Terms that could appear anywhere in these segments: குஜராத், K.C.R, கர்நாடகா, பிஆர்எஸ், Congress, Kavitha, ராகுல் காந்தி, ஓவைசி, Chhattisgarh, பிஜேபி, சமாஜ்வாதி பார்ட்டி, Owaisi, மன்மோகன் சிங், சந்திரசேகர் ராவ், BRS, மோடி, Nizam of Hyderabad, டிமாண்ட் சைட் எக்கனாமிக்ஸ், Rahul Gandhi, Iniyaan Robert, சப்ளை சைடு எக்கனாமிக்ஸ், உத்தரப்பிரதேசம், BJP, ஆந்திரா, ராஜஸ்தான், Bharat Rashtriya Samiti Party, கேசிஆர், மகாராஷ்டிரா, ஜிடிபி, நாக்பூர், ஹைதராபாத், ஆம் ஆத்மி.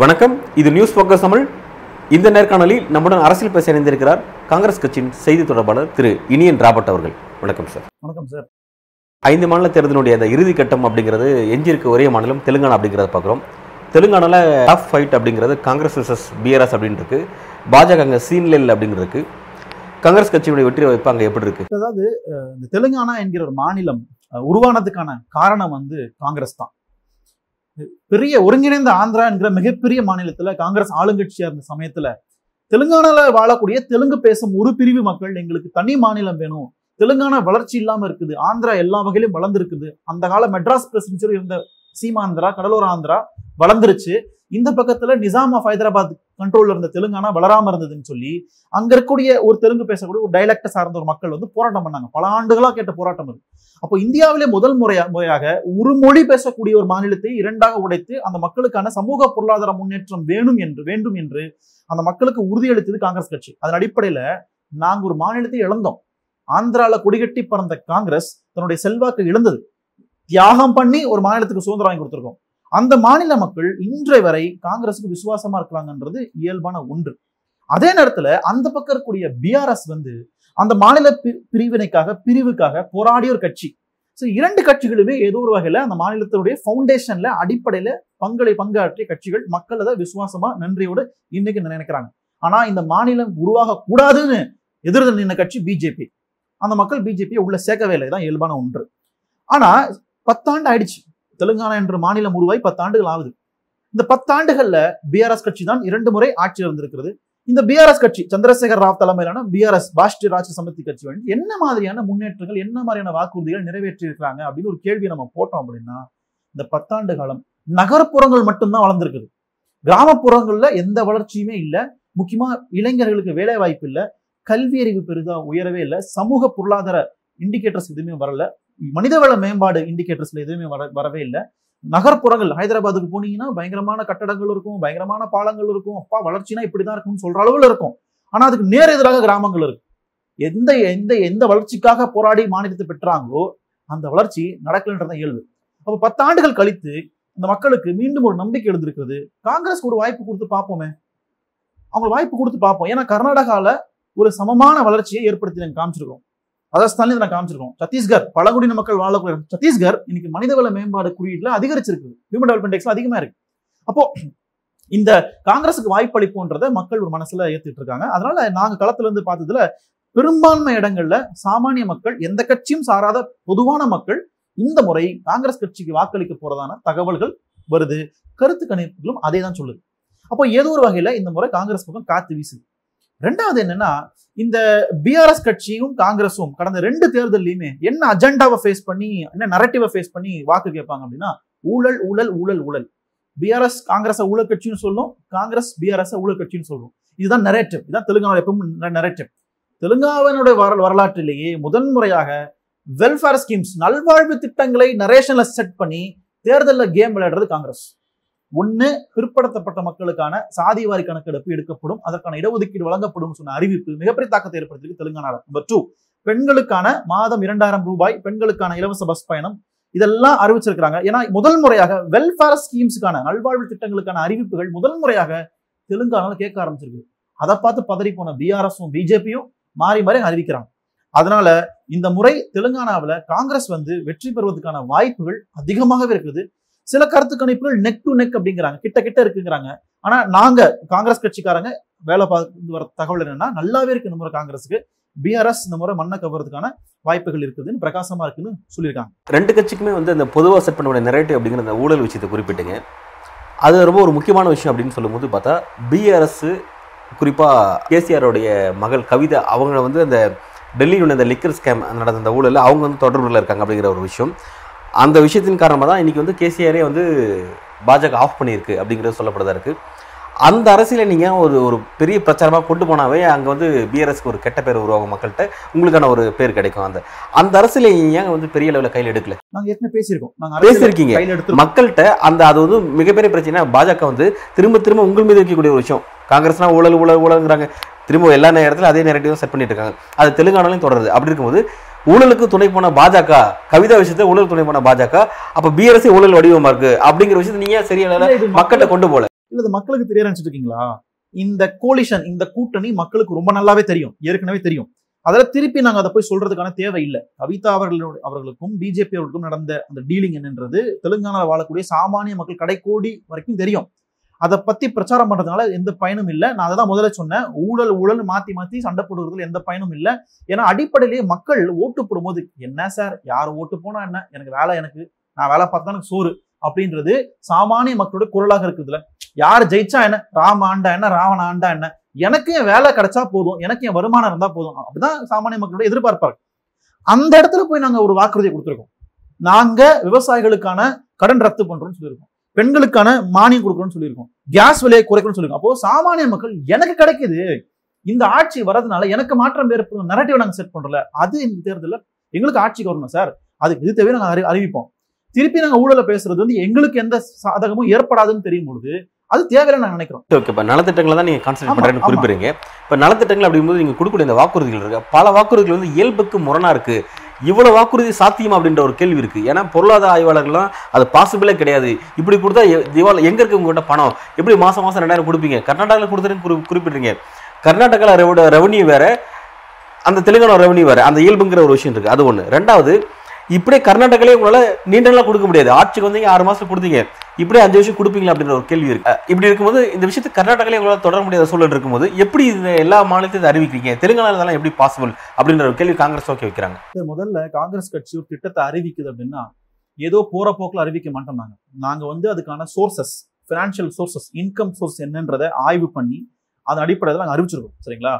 வணக்கம், இது news focus Tamil. இந்த நேர்காணலில் நம்முடன் அரசியல் பேச இணைந்திருக்கிறார் காங்கிரஸ் கட்சியின் செய்தி தொடர்பாளர் திரு இனியன் ராபர்ட் அவர்கள். வணக்கம் சார். வணக்கம் சார். 5 மாநில தேர்தலினுடைய அந்த இறுதி கட்டம் அப்படிங்கிறது எஞ்சியிருக்க ஒரே மாநிலம் தெலுங்கானா அப்படிங்கிறத பார்க்குறோம். தெலுங்கானாவில் டஃப் ஃபைட் அப்படிங்கிறது காங்கிரஸ் வர்சஸ் பிஆர்எஸ் அப்படின்னு இருக்குது. பாஜக அங்கே சீன்ல இல்லை அப்படிங்கிறது. காங்கிரஸ் கட்சியுடைய வெற்றி வாய்ப்பு அங்கே எப்படி இருக்குது? அதாவது இந்த தெலுங்கானா என்கிற ஒரு மாநிலம் உருவானதுக்கான காரணம் வந்து காங்கிரஸ் தான். பெரிய ஒருங்கிணைந்த ஆந்திரா என்கிற மிகப்பெரிய மாநிலத்தில் காங்கிரஸ் ஆளுங்கட்சியாக இருந்த சமயத்தில் தெலுங்கானாவில் வாழக்கூடிய தெலுங்கு பேசும் ஒரு பிரிவு மக்கள் எங்களுக்கு தனி மாநிலம் வேணும், தெலுங்கானா வளர்ச்சி இல்லாமல் இருக்குது, ஆந்திரா எல்லா வகையிலும் வளர்ந்துருக்குது, அந்த கால மெட்ராஸ் பிரசிடென்சியில் இருந்த சீமாந்திரா கடலூர் ஆந்திரா வளர்ந்துருச்சு, இந்த பக்கத்துல நிசாம் ஆஃப் ஹைதராபாத் கண்ட்ரோல்ல இருந்த தெலுங்கானா வளராம இருந்ததுன்னு சொல்லி அங்க இருக்கக்கூடிய ஒரு தெலுங்கு பேசக்கூடிய ஒரு டைலக்டை சார்ந்த ஒரு மக்கள் வந்து போராட்டம் பண்ணாங்க. பல ஆண்டுகளா கேட்ட போராட்டம் அது. அப்போ இந்தியாவிலே முதல் முறையாக ஒரு மொழி பேசக்கூடிய ஒரு மாநிலத்தை இரண்டாக உடைத்து அந்த மக்களுக்கான சமூக பொருளாதார முன்னேற்றம் வேண்டும் என்று அந்த மக்களுக்கு உறுதியளித்தது காங்கிரஸ் கட்சி. அதன் அடிப்படையில நாங்க ஒரு மாநிலத்தை இழந்தோம். ஆந்திரால கொடிகட்டி பறந்த காங்கிரஸ் தன்னுடைய செல்வாக்கு இழந்தது. தியாகம் பண்ணி ஒரு மாநிலத்துக்கு சுதந்திரம் வாங்கி கொடுத்துருக்கோம். அந்த மாநில மக்கள் இன்றைய வரை காங்கிரஸுக்கு விசுவாசமா இருக்கிறாங்கன்றது இயல்பான ஒன்று. அதே நேரத்துல அந்த பக்கம் இருக்கக்கூடிய பிஆர்எஸ் வந்து அந்த மாநில பிரிவுக்காக போராடிய ஒரு கட்சி. ஸோ இரண்டு கட்சிகளுமே ஏதோ ஒரு வகையில அந்த மாநிலத்தினுடைய ஃபவுண்டேஷன்ல அடிப்படையில பங்காற்றிய கட்சிகள். மக்கள் அதை விசுவாசமா நன்றியோடு இன்னைக்கு நினைக்கிறாங்க. ஆனா இந்த மாநிலம் உருவாக கூடாதுன்னு எதிர்த்து நின்ன கட்சி பிஜேபி. அந்த மக்கள் பிஜேபியை உள்ள சேர்க்கவே இல்லை. தான் இயல்பான ஒன்று. ஆனா 10 ஆண்டு ஆயிடுச்சு. தெலுங்கானா என்ற மாநிலம் உருவாய் 10 ஆண்டுகள் ஆகுது. இந்த 10 ஆண்டுகள்ல பிஆர்எஸ் கட்சி தான் 2 முறை ஆட்சி இருந்திருக்கிறது. இந்த பிஆர்எஸ் கட்சி சந்திரசேகர் ராவ் தலைமையிலான பிஆர்எஸ் ராஷ்டிரிய ராஜ்ய சமிதி கட்சி வந்து என்ன மாதிரியான முன்னேற்றங்கள், என்ன மாதிரியான வாக்குறுதிகள் நிறைவேற்றி இருக்கிறாங்க அப்படின்னு ஒரு கேள்வியை நம்ம போட்டோம் அப்படின்னா, இந்த 10 ஆண்டு காலம் நகர்ப்புறங்கள் மட்டும்தான் வளர்ந்துருக்குது. கிராமப்புறங்கள்ல எந்த வளர்ச்சியுமே இல்லை. முக்கியமா இளைஞர்களுக்கு வேலை வாய்ப்பு இல்லை, கல்வி அறிவு பெரிதா உயரவே இல்லை, சமூக பொருளாதார இண்டிகேட்டர்ஸ் எதுவுமே வரல, மனிதவள மேம்பாடு இண்டிகேட்டர்ஸ்ல எதுவுமே வரவே இல்லை. நகர்ப்புறங்கள் ஹைதராபாத்துக்கு போனீங்கன்னா பயங்கரமான கட்டடங்கள் இருக்கும், பயங்கரமான பாலங்கள் இருக்கும், அப்பா வளர்ச்சினா இப்படிதான் இருக்கும்னு சொல்ற அளவுல இருக்கும். ஆனா அதுக்கு நேர் எதிராக கிராமங்கள் இருக்கு. எந்த எந்த எந்த வளர்ச்சிக்காக போராடி மாநிலத்தை பெற்றாங்களோ அந்த வளர்ச்சி நடக்கலன்றத இயல்பு. அப்போ 10 ஆண்டுகள் கழித்து இந்த மக்களுக்கு மீண்டும் ஒரு நம்பிக்கை எழுந்திருக்கிறது. காங்கிரஸ்க்கு ஒரு வாய்ப்பு கொடுத்து பார்ப்போமே, அவங்களுக்கு வாய்ப்பு கொடுத்து பார்ப்போம். ஏன்னா கர்நாடகாவில் ஒரு சமமான வளர்ச்சியை ஏற்படுத்தி நாங்கள் காமிச்சிருக்கோம், ராஜஸ்தான்ல இதை நான் காமிச்சிருக்கோம். சத்தீஸ்கர் பழங்குடியின மக்கள் வாழக்கூடிய சத்தீஸ்கர் இன்னைக்கு மனிதவள மேம்பாடு குறியீட்டுல அதிகரிச்சிருக்கு, ஹியூமன் டெவலப்மெண்ட் இண்டெக்ஸ்ல அதிகமா இருக்கு. அப்போ இந்த காங்கிரஸுக்கு வாய்ப்பளிப்புன்றதை மக்கள் ஒரு மனசுல ஏத்துட்டு இருக்காங்க. அதனால நாங்க களத்துல இருந்து பார்த்ததுல பெரும்பான்மை இடங்கள்ல சாமானிய மக்கள், எந்த கட்சியும் சாராத பொதுவான மக்கள் இந்த முறை காங்கிரஸ் கட்சிக்கு வாக்களிக்க போறதான தகவல்கள் வருது. கருத்து கணிப்புகளும் அதே தான் சொல்லுது. அப்போ ஏதோ ஒரு வகையில இந்த முறை காங்கிரஸ் பக்கம் காத்து வீசுது. ரெண்டாவது என்னன்னா, இந்த பிஆர்எஸ் கட்சியும் காங்கிரஸும் கடந்த 2 தேர்தலையுமே என்ன அஜெண்டாவை ஃபேஸ் பண்ணி, என்ன நரேட்டிவை ஃபேஸ் பண்ணி வாக்கு கேட்பாங்க அப்படின்னா, ஊழல் ஊழல் ஊழல் ஊழல். பிஆர்எஸ் காங்கிரஸை ஊழல் கட்சின்னு சொல்லும், காங்கிரஸ் பிஆர்எஸ் ஊழல் கட்சின்னு சொல்லும். இதுதான் நரேட்டிவ். இதுதான் தெலுங்கானா எப்பவும் நரேட்டிவ். தெலுங்கானுடைய வரலாற்றிலேயே முதன்முறையாக வெல்ஃபேர் ஸ்கீம்ஸ், நல்வாழ்வு திட்டங்களை நரேஷன்ல செட் பண்ணி தேர்தலில் கேம் விளையாடுறது காங்கிரஸ். ஒன்று, பிற்படுத்தப்பட்ட மக்களுக்கான சாதிவாரி கணக்கெடுப்பு எடுக்கப்படும், அதற்கான இடஒதுக்கீடு வழங்கப்படும் சொன்ன அறிவிப்பு மிகப்பெரிய தாக்கத்தை ஏற்படுத்தியிருக்கு தெலுங்கானாவில். நம்பர் 2, பெண்களுக்கான மாதம் 2000 ரூபாய் பெண்களுக்கான இலவச பஸ் பயணம் இதெல்லாம் அறிவிச்சிருக்கிறாங்க. ஏன்னா முதல் முறையாக வெல்ஃபேர் ஸ்கீம்ஸுக்கான நல்வாழ்வு திட்டங்களுக்கான அறிவிப்புகள் முதல் முறையாக தெலுங்கானாவில் கேட்க ஆரம்பிச்சிருக்கு. அதை பார்த்து பதறி போன பிஆர்எஸும் பிஜேபியும் மாறி அறிவிக்கிறாங்க. அதனால இந்த முறை தெலுங்கானாவில் காங்கிரஸ் வந்து வெற்றி பெறுவதற்கான வாய்ப்புகள் அதிகமாகவே இருக்குது. சில கருத்து கணிப்புகள் நெக் டு நெக் அப்படிங்கிறாங்க, கிட்ட இருக்குங்கிறாங்க. ஆனா நாங்க காங்கிரஸ் கட்சிக்காரங்க வேலை பார்த்து வர தகவல் என்னன்னா, நல்லாவே இருக்கு இந்த முறை காங்கிரஸுக்கு, பிஆர்எஸ் இந்த முறை மண்ணை கவர்றதுக்கான வாய்ப்புகள் இருக்குதுன்னு பிரகாசமா இருக்குன்னு சொல்லியிருக்காங்க. 2 கட்சிக்குமே வந்து அந்த பொதுவாக செட் பண்ணக்கூடிய நரேட்டிவ் அப்படிங்கிற அந்த ஊழல் விஷயத்தை குறிப்பிட்டுங்க. அது ரொம்ப ஒரு முக்கியமான விஷயம் அப்படின்னு சொல்லும்போது பார்த்தா, பிஆர்எஸ் குறிப்பா கேசிஆருடைய மகள் கவிதா அவங்க வந்து அந்த டெல்லியில் அந்த லிக்கர் ஸ்கேம் நடந்த அந்த ஊழல் அவங்க வந்து தொடர்புல இருக்காங்க அப்படிங்கிற ஒரு விஷயம். அந்த விஷயத்தின் காரணமாக தான் இன்றைக்கி வந்து கேசிஆரே வந்து பாஜக ஆஃப் பண்ணியிருக்கு அப்படிங்கிறது சொல்லப்படுதா இருக்குது. அந்த அரசியலை நீங்கள் ஒரு பெரிய பிரச்சாரமாக கொண்டு போனாவே அங்கே வந்து பிஆர்எஸ்க்கு ஒரு கெட்ட பேர் உருவாகும், மக்கள்கிட்ட உங்களுக்கான ஒரு பேர் கிடைக்கும். அந்த அரசியலை நீங்கள் வந்து பெரிய அளவில் கையில் எடுக்கல. நாங்கள் ஏற்கனவே பேசியிருக்கோம், நாங்கள் பேசியிருக்கீங்க மக்கள்கிட்ட. அது வந்து மிகப்பெரிய பிரச்சனை. பாஜக வந்து திரும்ப திரும்ப உங்கள் மீது இருக்கக்கூடிய ஒரு விஷயம் காங்கிரஸ்னா ஊழல் ஊழல் ஊழல்ங்கிறாங்க, திரும்ப எல்லா நேரத்திலும் அதே நேரடிவாக செட் பண்ணிட்டு இருக்காங்க. அது தெலுங்கானாலையும் தொடருது. அப்படி இருக்கும்போது ஊழலுக்கு துணை போன பாஜக, கவிதா விஷயத்தை ஊழல் துணை போன பாஜக, அப்போ பிஆர்எஸ் ஊழல் வடிவமா இருக்கு அப்படிங்கிற விஷயத்த நீங்க சரியான மக்கள்கிட்ட கொண்டு போல இல்ல, இது மக்களுக்கு தெரிய நினைச்சிட்டு இருக்கீங்களா? இந்த கோலிஷன், இந்த கூட்டணி மக்களுக்கு ரொம்ப நல்லாவே தெரியும், ஏற்கனவே தெரியும். அதில் திருப்பி நாங்கள் அதை போய் சொல்றதுக்கான தேவை இல்லை. கவிதா அவர்களுக்கும் பிஜேபி அவர்களுக்கும் நடந்த அந்த டீலிங் என்னன்றது தெலுங்கானாவில் வாழக்கூடிய சாமானிய மக்கள் கடைக்கோடி வரைக்கும் தெரியும். அதை பத்தி பிரச்சாரம் பண்றதுனால எந்த பயனும் இல்லை. நான் அதை தான் முதல்ல சொன்னேன், ஊழல் ஊழல் மாத்தி மாத்தி சண்டை போடுறதுல எந்த பயனும் இல்லை. ஏன்னா அடிப்படையிலேயே மக்கள் ஓட்டு போடும்போது என்ன சார் யார் ஓட்டு போனா என்ன, எனக்கு வேலை, எனக்கு நான் வேலை பார்த்தா எனக்கு சோறு அப்படின்றது சாமானிய மக்களோட குரலாக இருக்குதுல. யார் ஜெயிச்சா என்ன, ராம ஆண்டா என்ன, ராவண ஆண்டா என்ன, எனக்கு என் வேலை கிடைச்சா போதும், எனக்கு என் வருமானம் இருந்தா போதும், அப்படிதான் சாமானிய மக்களோட எதிர்பார்ப்பாரு. அந்த இடத்துல போய் நாங்க ஒரு வாக்குறுதியை கொடுத்துருக்கோம். நாங்க விவசாயிகளுக்கான கடன் ரத்து பண்றோம்னு சொல்லியிருக்கோம், பெண்களுக்கான மானியம் கொடுக்கணும்னு சொல்லியிருக்கோம், கேஸ் விலையை குறைக்கணும்னு சொல்லியிருக்கோம். அப்போ சாமானிய மக்கள் எனக்கு கிடைக்குது, இந்த ஆட்சி வர்றதுனால எனக்கு மாற்றம் ஏற்படும் நெரட்டிவ் நாங்க செட் பண்றோம்ல, அது இந்த தேர்தலில் எங்களுக்கு ஆட்சிக்கு வரணும் சார், அதுக்கு இது தேவையை நாங்கள் அறிவிப்போம். திருப்பி நாங்கள் ஊழலை பேசுறது வந்து எங்களுக்கு எந்த சாதகமும் ஏற்படாதுன்னு தெரியும் பொழுது அது தேவையில்லை நான் நினைக்கிறோம். ஓகே, இப்போ நலத்திட்டங்களை தான் நீங்கள் கான்சன்ட்ரேட் பண்ணுறேன்னு குறிப்பிடுறீங்க. இப்போ நலத்திட்டங்கள் அப்படிங்கும்போது நீங்கள் கொடுக்கக்கூடிய இந்த வாக்குறுதிகள் இருக்கு, பல வாக்குறுதிகள் வந்து இயல்புக்கு முரணா இருக்கு. இவ்வளோ வாக்குறுதி சாத்தியமா அப்படின்ற ஒரு கேள்வி இருக்குது. ஏன்னா பொருளாதார ஆய்வாளர்கள்லாம் அது பாசிபிளே கிடையாது, இப்படி கொடுத்தா திவால் எங்கே இருக்குது உங்கள்கிட்ட பணம், எப்படி மாதம் மாதம் 2000 கொடுப்பீங்க, கர்நாடகாவில் கொடுத்துருன்னு குறிப்பிட்றீங்க. கர்நாடகாவில் ரெவன்யூ வேறு, அந்த தெலுங்கானா ரெவன்யூ வேறு, அந்த இயல்புங்கிற ஒரு விஷயம் இருக்குது. அது ஒன்று. ரெண்டாவது, இப்படியே கர்நாடகாலே உங்களால் நீண்டெல்லாம் கொடுக்க முடியாது, ஆட்சிக்கு வந்தீங்க 6 மாதம் கொடுத்தீங்க, இப்படியே 5 வருஷம் கொடுப்பீங்களா அப்படின்ற ஒரு கேள்வி இருக்கு. இப்படி இருக்கும்போது இந்த விஷயத்தை கர்நாடகாலே உங்களால் தொடர முடியாத சூழல் இருக்கும்போது எப்படி இந்த எல்லா மாநிலத்தையும் அறிவிக்கிறீங்க, தெலுங்கானாலாம் எப்படி பாசிபிள் அப்படின்ற ஒரு கேள்வி காங்கிரஸ் ஓகே வைக்கிறாங்க. முதல்ல காங்கிரஸ் கட்சி ஒரு திட்டத்தை அறிவிக்குது அப்படின்னா ஏதோ போற போக்கில் அறிவிக்க மாட்டோம். நாங்கள் வந்து அதுக்கான sources, financial sources, income source என்னன்றதை ஆய்வு பண்ணி அதன் அடிப்படையில் நாங்கள் அறிவிச்சிருக்கோம். சரிங்களா,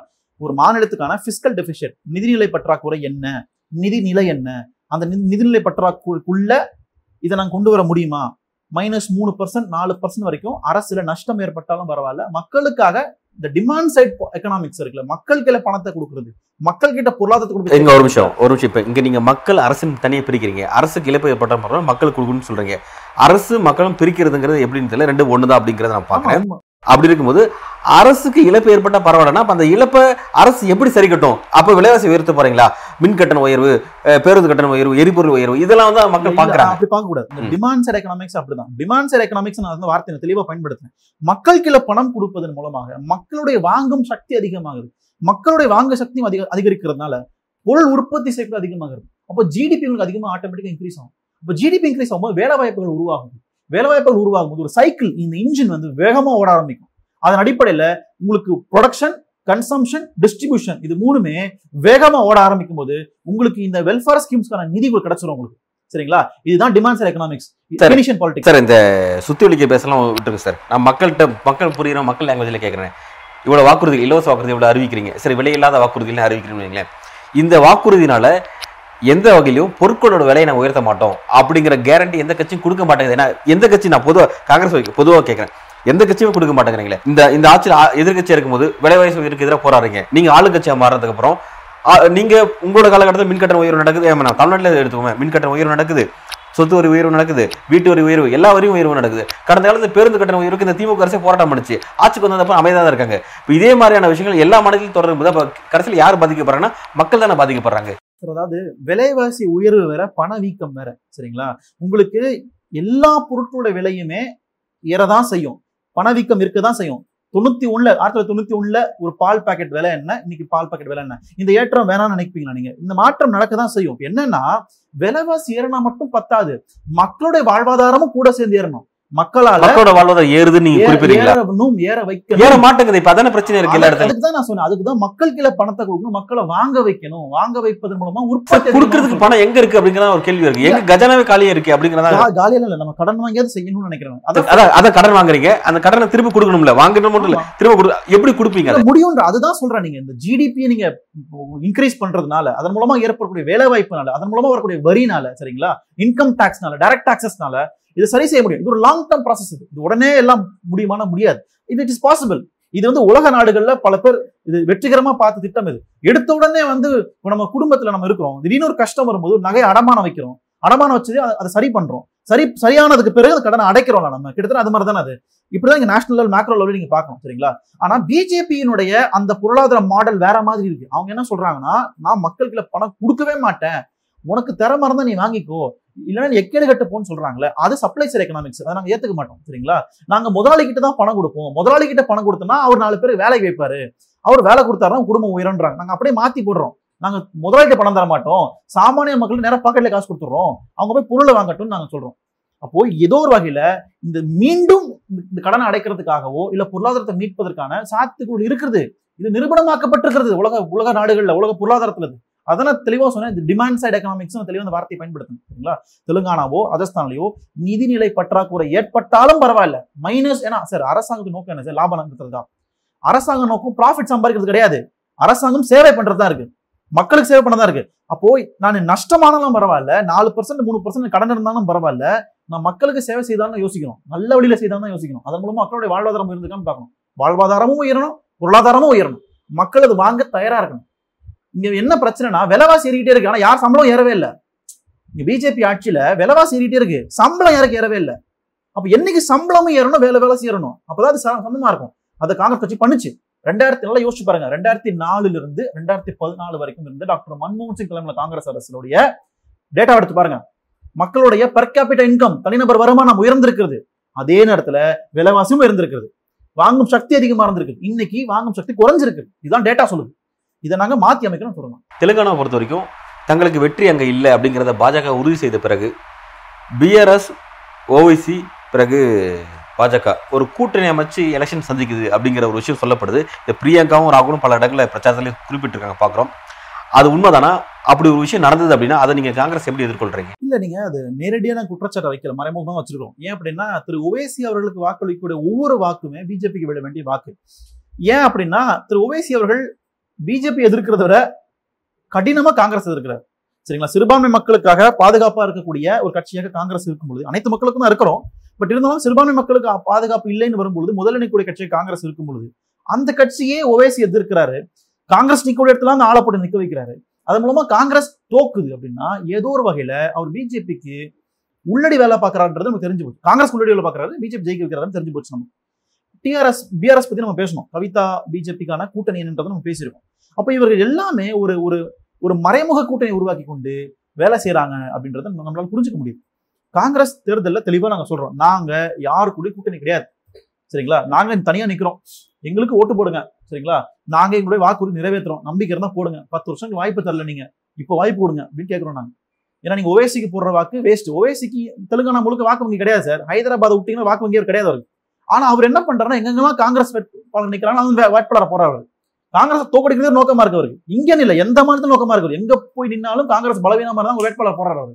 ஒரு மாநிலத்துக்கான பிஸ்கல் டெபிஷியட், நிதிநிலை பற்றாக்குறை என்ன, நிதிநிலை என்ன, அந்த நிதிநிலை பற்றாக்குறைக்குள்ள இதை நாங்கள் கொண்டு வர முடியுமா, -3%, 4% வரைக்கும் அரசுல நஷ்டம் ஏற்பட்டாலும் பரவாயில்ல, மக்களுக்காக இந்த டிமாண்ட் சைட் எக்கனாமிக்ஸ் இருக்குல்ல, மக்கள் கிட்ட பணத்தை கொடுக்குறது, மக்கள் கிட்ட பொருளாதாரத்தை கொடுக்குறது. ஒரு விஷயம் இப்போ இங்கே நீங்கள் மக்கள் அரசின் தனியாக பிரிக்கிறீங்க, அரசுக்கு இழப்பு ஏற்பட்டாலும் பரவாயில்ல மக்கள் கொடுக்குன்னு சொல்றீங்க. அரசு மக்களும் பிரிக்கிறதுங்கிறது எப்படின்னு தெரியல, 2 ஒன்று தான் அப்படிங்கிறத நான் பார்க்குறேன். அப்படி இருக்கும்போது அரசுக்கு இழப்பு ஏற்பட்டால் பரவாயில்லன்னா அப்போ அந்த இழப்பை அரசு எப்படி சரி கட்டும்? அப்போ விலைவாசி உயர்த்து போறீங்களா, மின் கட்டண உயர்வு, பேருந்து கட்டண உயர்வு, எரிபொருள் உயர்வு, இதெல்லாம் தான் மக்கள் பார்க்குறாங்க. அப்படி பார்க்கக்கூடாது. டிமாண்ட் சைட் எக்கனாமிக்ஸ் அப்படிதான். டிமாண்ட் சைட் எக்கனாமிக்ஸ் நான் அந்த வார்த்தையை தெளிவாக பயன்படுத்தினேன். மக்களுக்கு பணம் கொடுப்பதன் மூலமாக மக்களுடைய வாங்கும் சக்தி அதிகமாகுது, மக்களுடைய வாங்கும் சக்தியும் அதிகரிக்கிறதுனால பொருள் உற்பத்தி செய்வது அதிகமாகிறது. அப்போ ஜிடிபி அதிகமாக ஆட்டோமேட்டிக்காக இன்க்ரீஸ் ஆகும். அப்போ ஜிடிபி இன்க்ரீஸ் ஆகும்போது வேலைவாய்ப்புகள் உருவாகும். வேலைவாய்ப்புகள் உருவாகும்போது ஒரு சைக்கிள், இந்த இன்ஜின் வந்து வேகமாக ஓட ஆரம்பிக்கும். அதன் அடிப்படையில் உங்களுக்கு ப்ரொடக்ஷன், கன்சம்ஷன், டிஸ்ட்ரிபியூஷன் இது 3மே வேகமாக ஓட ஆரம்பிக்கும் போது உங்களுக்கு இந்த வெல்ஃபேர் ஸ்கீம்ஸ்க்கான நிதி கிடைச்சிடும் உங்களுக்கு. சரிங்களா, இதுதான் டிமாண்ட் சைட் எக்கனாமிக்ஸ், டெனிஷன் பாலிடிக்ஸ். சார், இந்த சுத்தி ஒலிக்க பேசலாம் விட்டுருக்கு சார். நான் மக்கள்கிட்ட மக்கள் புரியுற மக்கள் லாங்குவேஜில் கேட்குறேன். இவ்வளோ வாக்குறுதி, இலவச வாக்குறுதி இவ்வளோ அறிவிக்கிறீங்க, சரி விலையில்லாத வாக்குறுதிலாம் அறிவிக்கிறீங்களே, இந்த வாக்குறுதினால எந்த வகையிலும் பொருட்களோட விலையை நான் உயர்த்த மாட்டோம் அப்படிங்கிற கேரண்டி எந்த கட்சியும் கொடுக்க மாட்டேங்குது. ஏன்னா எந்த கட்சி, நான் பொதுவாக கேட்குறேன், எந்த கட்சியும் கொடுக்க மாட்டேங்கிறீங்களே. இந்த ஆட்சியில் எதிர்கட்சியாக இருக்கும்போது விலைவாசி உயர்வுக்கு எதிராக போராடுறீங்க. நீங்கள் ஆளுங்கட்சியாக மாறினதுக்கு அப்புறம் நீங்கள் உங்களோட காலகட்டத்தில் மின்கட்டண உயர்வு நடக்குது. ஏன்னா தமிழ்நாட்டில் எடுத்துக்கோங்க, மின்கட்டண உயர்வு நடக்குது, சொத்து வரி உயர்வு நடக்குது, வீட்டு வரி உயர்வு, எல்லா வரையும் உயர்வு நடக்குது. கடந்த காலத்தில் பேருந்து கட்டண உயர்வுக்கு இந்த திமுக அரசே போராட்டம் பண்ணிச்சு, ஆட்சிக்கு வந்தப்போ அமைதியாக தான் இருக்காங்க. இப்போ இதே மாதிரியான விஷயங்கள் எல்லா மாநிலத்திலும் தொடரும் போது அப்போ கடைசியில் யார் பாதிக்கப்படுறாங்கன்னா மக்கள் தானே பாதிக்கப்படுறாங்க. அதாவது விலைவாசி உயர்வு வேற, பணவீக்கம் வேற. சரிங்களா, உங்களுக்கு எல்லா பொருட்களோட விலையுமே ஏறதான் செய்யும், பணவீக்கம் இருக்கதான் செய்யும். 1991ல ஒரு பால் பாக்கெட் விலை என்ன, இன்னைக்கு பால் பாக்கெட் விலை என்ன, இந்த ஏற்றம் வேணாம்னு நினைப்பீங்களா நீங்க? இந்த மாற்றம் நடக்கதான் செய்யும். என்னன்னா விலைவாசி ஏறினா மட்டும் பத்தாது, மக்களுடைய வாழ்வாதாரமும் கூட சேர்ந்து ஏறணும். மக்களால வாழ்வாதாரம் ஏறுதுன்னு குறிப்பிடுறீங்களா? ஏற வைக்கணும், ஏற மாட்டேங்குது. இப்ப அதான பிரச்சனை இருக்கு எல்லா இடத்துல. அதுக்கு தான் நான் சொன்னேன், அதுக்கு தான் மக்கள் கீழே பணத்தை கொடுக்கணும், மக்களை வாங்க வைக்கணும். வாங்க வைப்பதன் மூலமா உற்பத்தி கொடுக்கறதுக்கு பணம் எங்க இருக்கு அப்படிங்கிறத ஒரு கேள்வி இருக்கு. எங்க கஜனாவே காலியா இருக்கு அப்படிங்கிறதா? காலியா இல்ல, நம்ம கடன் வாங்கியாவது செய்யணும்னு நினைக்கிறேன். அதான் கடன் வாங்குறீங்க, அந்த கடனை திருப்பி கொடுக்கணும்ல, வாங்கணும் மட்டும் இல்ல திரும்ப எப்படி கொடுப்பீங்க முடியும்ன்ற அதுதான் சொல்றேன். நீங்க இந்த ஜிடிபியை நீங்க இன்க்ரீஸ் பண்றதுனால, அதன் மூலமா ஏற்படக்கூடிய வேலை வாய்ப்புனால, அதன் மூலமா வரக்கூடிய வரினால, சரிங்களா, இன்கம் டாக்ஸ்னால, டைரக்ட் டாக்ஸஸ்னால இதை சரி செய்ய முடியும். இது ஒரு லாங் டேர்ம் ப்ராசஸ். இது உடனே எல்லாம் முடியுமானா முடியாது. It is possible. இது வந்து உலக நாடுகள்ல பல பேர் இது வெற்றிகரமா பார்த்த திட்டம். இது எடுத்த உடனே வந்து நம்ம குடும்பத்துல நம்ம இருக்கிறோம், திடீர்னு ஒரு கஷ்டம் வரும்போது நகையை அடமானம் வைக்கிறோம், அடமானம் வச்சது அதை சரி பண்றோம், சரி சரியானதுக்கு பிறகு அது கடனை அடைக்கிறோம்ல நம்ம கிட்டத்தட்ட அது மாதிரி தானே அது. இப்படிதான் இங்க நேஷனல் லெவல் மேக்ரோ லெவல் நீங்க பாக்கணும் சரிங்களா. ஆனா பிஜேபியினுடைய அந்த பொருளாதார மாடல் வேற மாதிரி இருக்கு. அவங்க என்ன சொல்றாங்கன்னா, நான் மக்களுக்குள்ள பணம் கொடுக்கவே மாட்டேன், உனக்கு திறமா இருந்தா நீ வாங்கிக்கோ, இல்லைன்னா எக்கேடு கட்ட போன்னு சொல்றாங்களே, அது சப்ளை சைடு எக்கனாமிக்ஸ், அதை நாங்க ஏத்துக்க மாட்டோம் சரிங்களா. நாங்க முதலாளிகிட்ட தான் பணம் கொடுப்போம், முதலாளிகிட்ட பணம் கொடுத்தோம்னா அவர் 4 பேர் வேலைக்கு வைப்பாரு, அவர் வேலை கொடுத்தாருன்னா குடும்பம் உயரன்றாங்க. நாங்க அப்படியே மாத்தி போடுறோம், நாங்க முதலாளிகிட்ட பணம் தர மாட்டோம், சாமானிய மக்களுக்கு நேரம் பாக்கெட்ல காசு கொடுத்துடுறோம், அவங்க போய் பொருளை வாங்கட்டும்னு நாங்க சொல்றோம். அப்போ ஏதோ ஒரு வகையில இந்த மீண்டும் இந்த கடனை அடைக்கிறதுக்காகவோ இல்ல பொருளாதாரத்தை மீட்பதற்கான சாத்தியக்கூறு இருக்கிறது, இது நிரூபணமாக்கப்பட்டிருக்கிறது உலக நாடுகள்ல, உலக பொருளாதாரத்துல. அதனால தெளிவா சொன்னேன், இந்த டிமாண்ட் சைடு எக்கனாமிக்ஸ் தெளிவாக அந்த வார்த்தையை பயன்படுத்தணும் சரிங்களா. தெலுங்கானாவோ ராஜஸ்தான்லயோ நிதிநிலை பற்றாக்குறை ஏற்பட்டாலும் பரவாயில்ல மைனஸ், ஏன்னா சார் அரசாங்கத்துக்கு நோக்கம் என்ன சார், லாபம் நடத்துறதுதான் அரசாங்க நோக்கம், ப்ராஃபிட் சம்பாதிக்கிறது கிடையாது, அரசாங்கம் சேவை பண்றதுதான் இருக்கு, மக்களுக்கு சேவை பண்ணதான் இருக்கு. அப்போ நான் நஷ்டமானாலும் பரவாயில்ல, 4% 3% கடன் இருந்தாலும் பரவாயில்ல, நான் மக்களுக்கு சேவை செய்தாலும் யோசிக்கணும், நல்ல வழியில செய்தாலும் தான் யோசிக்கணும். அதன் மூலமா மக்களுடைய வாழ்வாதாரம் இருந்துக்கான்னு பார்க்கணும், வாழ்வாதாரமும் உயரணும், பொருளாதாரமும் உயரணும், மக்கள் அது வாங்க தயாரா இருக்கணும். இங்க என்ன பிரச்சனைனா விலைவாசி ஏறிக்கிட்டே இருக்கு, ஆனா யார் சம்பளம் ஏறவே இல்லை. இங்க பிஜேபி ஆட்சியில விலைவாசி ஏறிக்கிட்டே இருக்கு, சம்பளம் யாருக்கு ஏறவே இல்லை. அப்ப என்னைக்கு சம்பளமும் ஏறணும், வேலைவாசி ஏறணும், அப்பதான் அது சமமா இருக்கும். அதை காங்கிரஸ் கட்சி பண்ணுச்சு 2004 யோசிச்சு பாருங்க. 2004ல இருந்து 2014 வரைக்கும் இருந்து டாக்டர் மன்மோகன் சிங் தலைமையில காங்கிரஸ் அரசுடைய டேட்டா எடுத்து பாருங்க, மக்களுடைய பெர் கேபிட்டல் இன்கம் தனிநபர் வருமானம் உயர்ந்திருக்கிறது, அதே நேரத்துல விலைவாசியும் உயர்ந்திருக்கிறது, வாங்கும் சக்தி அதிகமா இருந்திருக்கு, இன்னைக்கு வாங்கும் சக்தி குறைஞ்சிருக்கு. இதுதான் டேட்டா சொல்லுது, இதை நாங்க மாத்தி அமைக்கணும்னு சொல்லணும். தெலுங்கானா பொறுத்த வரைக்கும் தங்களுக்கு வெற்றி அங்க இல்லை அப்படிங்கிறத பாஜக உறுதி செய்த பிறகு பிஆர்எஸ் ஓவைசி பிறகு பாஜக ஒரு கூட்டணி அமைச்சு எலெக்ஷன் சந்திக்குது அப்படிங்கிற ஒரு விஷயம் சொல்லப்படுது. இந்த பிரியங்காவும் ராகுலும் பல இடங்களை பிரச்சாரத்திலே குறிப்பிட்டிருக்காங்க பார்க்குறோம். அது உண்மைதானா? அப்படி ஒரு விஷயம் நடந்தது அப்படின்னா அதை நீங்க காங்கிரஸ் எப்படி எதிர்கொள்றீங்க? இல்ல நீங்க அது நேரடியான குற்றச்சாட்டை வைக்கல, மறைமுகமா வச்சிருக்கோம். ஏன் அப்படின்னா திரு ஓவைசி அவர்களுக்கு வாக்களிக்கக்கூடிய ஒவ்வொரு வாக்குமே பிஜேபிக்கு விட வேண்டிய வாக்கு. ஏன் அப்படின்னா திரு ஓவைசி அவர்கள் பிஜேபி எதிர்க்கிறத விட கடினமா காங்கிரஸ் எதிர்க்கிறார் சரிங்களா. சிறுபான்மை மக்களுக்காக பாதுகாப்பா இருக்கக்கூடிய ஒரு கட்சியாக காங்கிரஸ் இருக்கும்பொழுது, அனைத்து மக்களுக்கும் தான் இருக்கிறோம், பட் இருந்தாலும் சிறுபான்மை மக்களுக்கு பாதுகாப்பு இல்லைன்னு வரும்பொழுது முதலணிக்கூடிய கட்சியை காங்கிரஸ் இருக்கும்பொழுது அந்த கட்சியே ஓவைசி எதிர்க்கிறாரு, காங்கிரஸ் நிற்கக்கூடிய இடத்துல அந்த ஆளை போட்டு நிற்க வைக்கிறாரு. அதன் மூலமா காங்கிரஸ் தோக்குது அப்படின்னா ஏதோ ஒரு வகையில அவர் பிஜேபிக்கு உள்ளடி வேலை பார்க்கறாருன்றது நமக்கு தெரிஞ்சு போச்சு. காங்கிரஸ் உள்ளடி வேலை பார்க்கறாரு, பிஜேபி ஜெயிக்க வைக்கிறாருன்னு தெரிஞ்சு போச்சு. நம்ம டிஆர்எஸ் பிஆர்எஸ் பத்தி நம்ம பேசணும், கவிதா பிஜேபிக்கான கூட்டணி என்னன்றதை நம்ம பேசியிருக்கோம். அப்ப இவர்கள் எல்லாமே ஒரு ஒரு மறைமுக கூட்டணி உருவாக்கி கொண்டு வேலை செய்யறாங்க அப்படின்றத நம்மளால புரிஞ்சுக்க முடியும். காங்கிரஸ் தேர்தலில் தெளிவா நாங்க சொல்றோம், நாங்க யாரு கூட கூட்டணி கிடையாது சரிங்களா, நாங்க தனியா நிக்கிறோம், எங்களுக்கு ஓட்டு போடுங்க சரிங்களா, நாங்க எங்களுடைய வாக்குறுதி நிறைவேற்றுறோம், நம்பிக்கை இருந்தா போடுங்க, 10 வருஷம் வாய்ப்பு தரல நீங்க, இப்போ வாய்ப்பு கொடுங்க அப்படின்னு கேட்கிறோம் நாங்க. ஏன்னா நீங்க ஓவைசிக்கு போடுற வாக்கு வேஸ்ட். ஓவைசிக்கு தெலுங்கானா முழுக்க வாக்கு வங்கி கிடையாது சார், ஹைதராபாத் விட்டீங்கன்னா வாக்கு வங்கி கிடையாது அவருக்கு. ஆனா அவர் என்ன பண்றாருன்னா எங்கெல்லாம் காங்கிரஸ் வேட்பாளர் நிக்கிறாங்க அவங்க வேட்பாளர் போறாரு, காங்கிரஸ் தோக்கடிக்கிறது நோக்கமா இருக்கு அவருக்கு. இங்கன்னு இல்லை, எந்த மாநிலத்தில் நோக்கமா இருக்கு, எங்க போய் நின்னாலும் காங்கிரஸ் பலவீனமா இருந்தா அவங்க வேட்பாளர் போறாரு அவரு.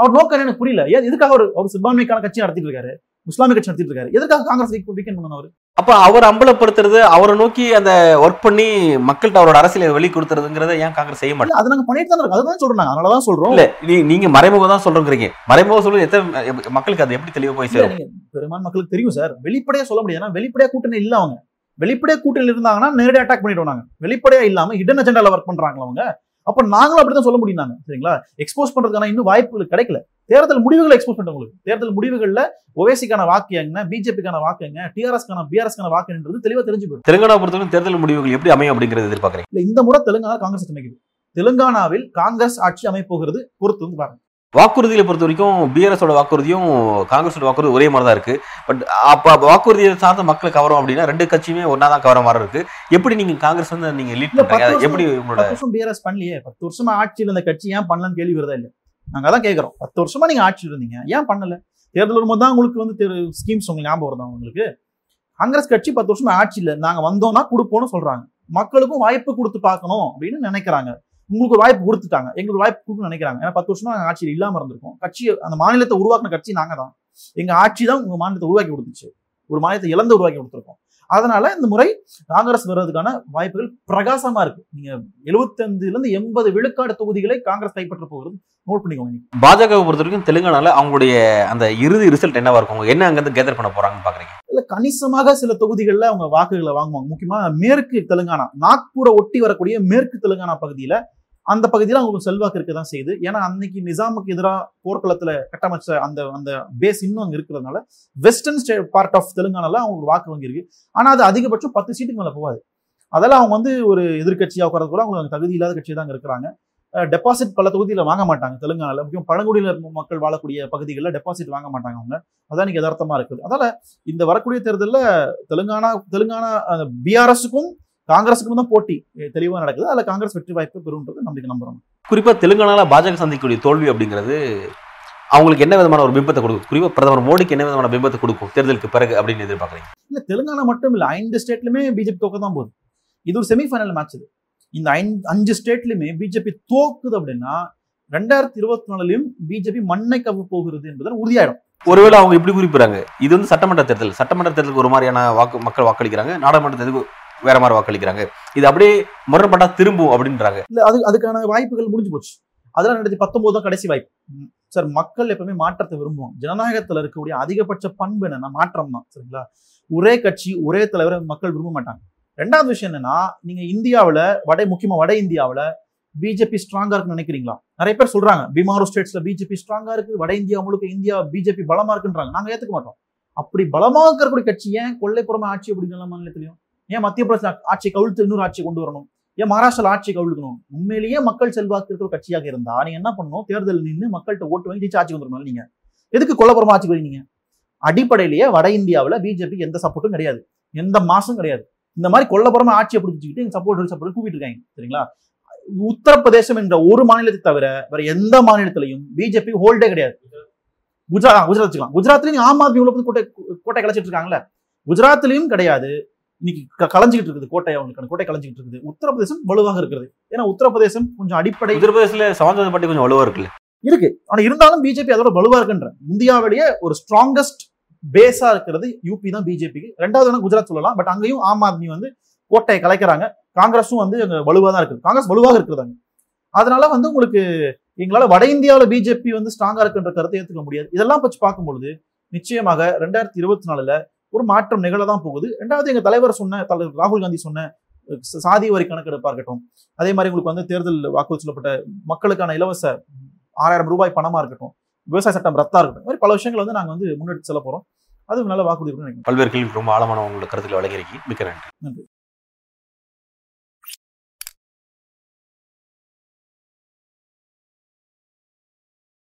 அவர் நோக்கம் எனக்கு புரியல, எதுக்காக ஒரு சிறுபான்மைக்கான கட்சி நடத்திட்டு இருக்காரு, முஸ்லாமிய கட்சி நடத்திட்டு இருக்காரு, எதுக்காக காங்கிரஸ் வீக்கெண்ட் பண்ணவர்? அப்ப அவர் அம்பலப்படுத்துறது, அவரை நோக்கி அந்த ஒர்க் பண்ணி மக்கள்கிட்ட அவரோட அரசியலை வெளி கொடுத்துறதுங்கிறத ஏன் காங்கிரஸ் செய்ய மாட்டேன்? அது நாங்க பண்ணிட்டு தான் இருக்கோம், அதுதான் சொல்றாங்க, அதனாலதான் சொல்றோம். இல்ல நீங்க மறைமுகம் தான் சொல்றீங்க, மறைமுகம் சொல்றது எத்தனை மக்களுக்கு அது எப்படி தெளிவா போய் சேரும்? பெரும்பான்மை மக்களுக்கு தெரியும் சார், வெளிப்படையா சொல்ல முடியாது. ஏன்னா வெளிப்படையா கூட்டணி இல்ல அவங்க, வெளிப்படையா கூட்டணியில் இருந்தாங்கன்னா நேரடி அட்டாக் பண்ணிடுவோம் நாங்க. வெளிப்படையா இல்லாம ஹிடன் அஜெண்டால ஒர்க் பண்றாங்களா அவங்க, அப்ப நாங்களும் அப்படிதான் சொல்ல முடியும் நாங்க சரிங்களா. எக்ஸ்போஸ் பண்றதுக்கான இன்னும் வாய்ப்புகள் கிடைக்கல, தேர்தல் முடிவுகளை எக்ஸ்போஸ் பண்ற உங்களுக்கு. தேர்தல் முடிவுகள்ல ஓவைசிக்கான வாக்கு எங்க, பிஜேபிக்கான வாக்கு எங்க, டிஆர்எஸ்க்கான பிஆர்எஸ்க்கான வாக்குன்றது தெளிவா தெரிஞ்சு போயிடும். தெலுங்கானா பொறுத்தவரை தேர்தல் முடிவுகள் எப்படி அமையும் அப்படிங்கிறது எதிர்பார்க்கிறேன். இல்ல இந்த முறை தெலுங்கானா காங்கிரஸ் அமைக்குது, தெலுங்கானாவில் காங்கிரஸ் ஆட்சி அமைப்போகிறது பொறுத்து வந்து பாருங்க. வாக்குறுதிகளை பொறுத்த வரைக்கும் பிஆர்எஸோட வாக்குறுதியும் காங்கிரஸோட வாக்குறுதி ஒரே மாதிரி தான் இருக்கு. பட் அப்ப வாக்குறுதியை சார்ந்த மக்களை கவரும் அப்படின்னா ரெண்டு கட்சியுமே ஒன்னா தான் கவர மாதிரி இருக்கு. எப்படி நீங்க காங்கிரஸ் வந்து நீங்க லீட் பண்றீங்க, எப்படி உங்களோட 10 வருஷம் பிஆர்எஸ் பண்ணலையே, 10 வருஷமா ஆட்சியில் இருந்த கட்சி ஏன் பண்ணலன்னு கேள்வி வருதா இல்லை? நாங்க அதான் கேட்கறோம், 10 வருஷமா நீங்க ஆட்சியில் இருந்தீங்க, ஏன் பண்ணல? தேர்தல் வரும்போது தான் உங்களுக்கு வந்து ஸ்கீம்ஸ் உங்களுக்கு ஞாபகம் வருதா உங்களுக்கு? காங்கிரஸ் கட்சி 10 வருஷமா ஆட்சியில் நாங்க வந்தோம்னா கொடுப்போம்னு சொல்றாங்க, மக்களுக்கும் வாய்ப்பு கொடுத்து பார்க்கணும் அப்படின்னு நினைக்கிறாங்க. உங்களுக்கு வாய்ப்பு கொடுத்துட்டாங்க, எங்களுக்கு வாய்ப்பு கொடுக்கணும்னு நினைக்கிறாங்க. ஏன்னா 10 வருஷமா நாங்கள் ஆட்சியில் இல்லாமல் இருந்திருக்கோம், கட்சி அந்த மாநிலத்தை உருவாக்கின கட்சி நாங்க தான், எங்க ஆட்சி தான் உங்க மாநிலத்தை உருவாக்கி கொடுத்துச்சு, ஒரு மாநிலத்தை இழந்து உருவாக்கி கொடுத்துருக்கோம். அதனால இந்த முறை காங்கிரஸ் வர்றதுக்கான வாய்ப்புகள் பிரகாசமா இருக்கு. நீங்க 75-80 விழுக்காடு தொகுதிகளை காங்கிரஸ் கைப்பற்ற போகிறது நோட் பண்ணிக்கோங்க. பாஜகவை பொறுத்த வரைக்கும் தெலுங்கானால அவங்களுடைய அந்த இறுதி ரிசல்ட் என்னவா இருக்கும், என்ன அங்க இருந்து கேதர் பண்ண போறாங்கன்னு பாக்குறீங்க? இல்ல கணிசமாக சில தொகுதிகளில் அவங்க வாக்குகளை வாங்குவாங்க. முக்கியமா மேற்கு தெலுங்கானா, நாக்பூரை ஒட்டி வரக்கூடிய மேற்கு தெலுங்கானா பகுதியில அந்த பகுதியில் அவங்களுக்கு செல்வாக்கு இருக்க தான் செய்யுது. ஏன்னா அன்னைக்கு நிசாமுக்கு எதிராக போர்க்களத்தில் கட்டமைச்ச அந்த அந்த பேஸ் இன்னும் அங்கே இருக்கிறதுனால வெஸ்டர்ன் ஸ்டேட் பார்ட் ஆஃப் தெலுங்கானால அவங்களுக்கு வாக்கு வாங்கியிருக்கு. ஆனால் அது அதிகபட்சம் 10 சீட்டுக்கு மேலே போகாது. அதெல்லாம் அவங்க வந்து ஒரு எதிர்கட்சியாக உட்காரது கூட அவங்களுக்கு தகுதி இல்லாத கட்சியாக தான் இருக்கிறாங்க. டெபாசிட் பல தொகுதியில் வாங்க மாட்டாங்க. தெலுங்கானால முக்கியம் பழங்குடியினர் மக்கள் வாழக்கூடிய பகுதிகளில் டெபாசிட் வாங்க மாட்டாங்க அவங்க. அதான் இங்கே யதார்த்தமாக இருக்குது. அதனால் இந்த வரக்கூடிய தேர்தலில் தெலுங்கானா பிஆர்எஸுக்கும் காங்கிரஸுக்கும் தான் போட்டி தெளிவாக நடக்குது. அதில் காங்கிரஸ் வெற்றி வாய்ப்பு பெறுன்றது நம்மளுக்கு நம்புறோம். குறிப்பாக தெலுங்கானாவில் பாஜக சந்திக்கக்கூடிய தோல்வி அப்படிங்கிறது அவங்களுக்கு என்ன விதமான ஒரு பிம்பத்தை கொடுக்கும்? குறிப்பாக பிரதமர் மோடிக்கு என்ன விதமான பிம்பத்தை கொடுக்கும் தேர்தலுக்கு பிறகு அப்படின்னு எதிர்பார்க்குறீங்க? இல்லை, தெலுங்கானா மட்டும் இல்லை, 5 ஸ்டேட்லையுமே பிஜேபி தோக்க தான் போகுது. இது ஒரு செமிஃபைனல் மேட்ச். இது இந்த 5 ஸ்டேட்லையுமே பிஜேபி தோக்குது அப்படின்னா 2024லயும் பிஜேபி மண்ணை கவ்வு போகிறது என்பதால் உறுதியாயிடும். ஒருவேளை அவங்க இப்படி குறிப்பிடறாங்க, இது வந்து சட்டமன்ற தேர்தல், சட்டமன்ற தேர்தலுக்கு ஒரு மாதிரியான வாக்கு மக்கள் வாக்களிக்கிறாங்க, நாடாளுமன்ற தேர்தலுக்கு வேற மாதிரி வாக்களிக்கிறாங்க, இது அப்படியே முரண்பட்டா திரும்பும் அப்படின்றாங்க. இல்ல, அதுக்கான வாய்ப்புகள் முடிஞ்சு போச்சு. அதெல்லாம் 2019 தான் கடைசி வாய்ப்பு. சார், மக்கள் எப்பவுமே மாற்றத்தை விரும்புவோம். ஜனநாயகத்துல இருக்கக்கூடிய அதிகபட்ச பண்பு என்னன்னா மாற்றம் தான், சரிங்களா? ஒரே கட்சி ஒரே தலைவரை மக்கள் விரும்ப மாட்டாங்க. ரெண்டாவது விஷயம் என்னன்னா, நீங்க இந்தியாவில் முக்கியமா வட இந்தியாவில் பிஜேபி ஸ்ட்ராங்கா இருக்குன்னு நினைக்கிறீங்களா? நிறைய பேர் சொல்றாங்க பீமாரோ ஸ்டேட்ஸ்ல பிஜேபி ஸ்ட்ராங்கா இருக்கு, வட இந்தியா முழுக்க இந்தியா பிஜேபி பலமா இருக்குன்றாங்க. நாங்க ஏத்துக்க மாட்டோம். அப்படி பலமாக இருக்கக்கூடிய கட்சி ஏன் கொள்ளைப்புறமா ஆட்சி அப்படிங்கிற மாநிலத்திலையும், ஏன் மத்திய பிரதேச ஆட்சியை கவிழ்த்து இன்னொரு ஆட்சியை கொண்டு வரணும், ஏன் மகாராஷ்டிரா ஆட்சியை கவிழ்க்கணும்? உண்மையிலேயே மக்கள் செல்வாக்கு இருக்கிற கட்சியாக இருந்தா நீங்க என்ன பண்ணணும்? தேர்தல் நின்று மக்கள்கிட்ட ஓட்டு வாங்கி ஜெயிச்சு ஆட்சி வந்துடணும். நீங்க எதுக்கு கொள்ளைப்புறமா ஆட்சி போயிருந்தீங்க? அடிப்படையிலேயே வட இந்தியாவில் பிஜேபி எந்த சப்போர்ட்டும் கிடையாது, எந்த மாசும் கிடையாது. இந்த மாதிரி கொள்ளைப்புறமா ஆட்சியை பிடிச்சிக்கிட்டு எங்க சப்போர்ட் கூப்பிட்டு இருக்காங்க, சரிங்களா? உத்தரப்பிரதேசம் என்ற ஒரு மாநிலத்தை தவிர வேற எந்த மாநிலத்திலையும் பிஜேபி ஹோல்டே கிடையாது. குஜராத் வச்சுக்கலாம். குஜராத்லயும் ஆம் ஆத்மி கோட்டை கலைச்சிட்டு இருக்காங்களே, குஜராத்லயும் கிடையாது. இன்னைக்கு கலைஞ்சிக்கிட்டு இருக்குது கோட்டை, அவங்களுக்கான கோட்டை கலைஞ்சிக்கிட்டு இருக்குது. உத்தரப்பிரதேசம் வலுவாக இருக்கிறது. ஏன்னா உத்தரப்பிரதேசம் கொஞ்சம் அடிப்படை, உத்தரப்பிரதேசல சமாஜ்வாதி பார்ட்டி கொஞ்சம் வலுவா இருக்கு. ஆனா இருந்தாலும் பிஜேபி அதோட வலுவா இருக்குன்ற இந்தியாவிலேயே ஒரு ஸ்ட்ராங்கஸ்ட் பேஸா இருக்கிறது யூபி தான் பிஜேபிக்கு. ரெண்டாவது வேணா குஜராத் சொல்லலாம், பட் அங்கேயும் ஆம் ஆத்மி வந்து கோட்டையை கலைக்கிறாங்க. காங்கிரஸும் வந்து வலுவாக தான் இருக்குது, காங்கிரஸ் வலுவாக இருக்கிறாங்க. அதனால வந்து உங்களுக்கு எங்களால் வட இந்தியாவில் பிஜேபி வந்து ஸ்ட்ராங்கா இருக்குன்ற கருத்தை ஏற்றுக்க முடியாது. இதெல்லாம் பற்றி பார்க்கும்பொழுது நிச்சயமாக 2024ல ஒரு மாற்றம் நிகழதான் போகுது. ரெண்டாவது, எங்க தலைவர் சொன்ன, தலைவர் ராகுல் காந்தி சொன்ன சாதி வரி கணக்கெடுப்பா இருக்கட்டும், அதே மாதிரி உங்களுக்கு வந்து தேர்தல் வாக்குறுதி சொல்லப்பட்ட மக்களுக்கான இலவச 6000 ரூபாய் பணமா இருக்கட்டும், விவசாய சட்டம் ரத்தா இருக்கட்டும், இந்த மாதிரி பல விஷயங்களை வந்து நாங்கள் வந்து முன்னெடுத்து செல்ல போறோம். அது நல்ல வாக்குறுதி. பல்வேறு கேள்வி ரொம்ப ஆழமான உங்களோட கருத்துல வழங்கியிருக்கீங்க. மிக்க நன்றி.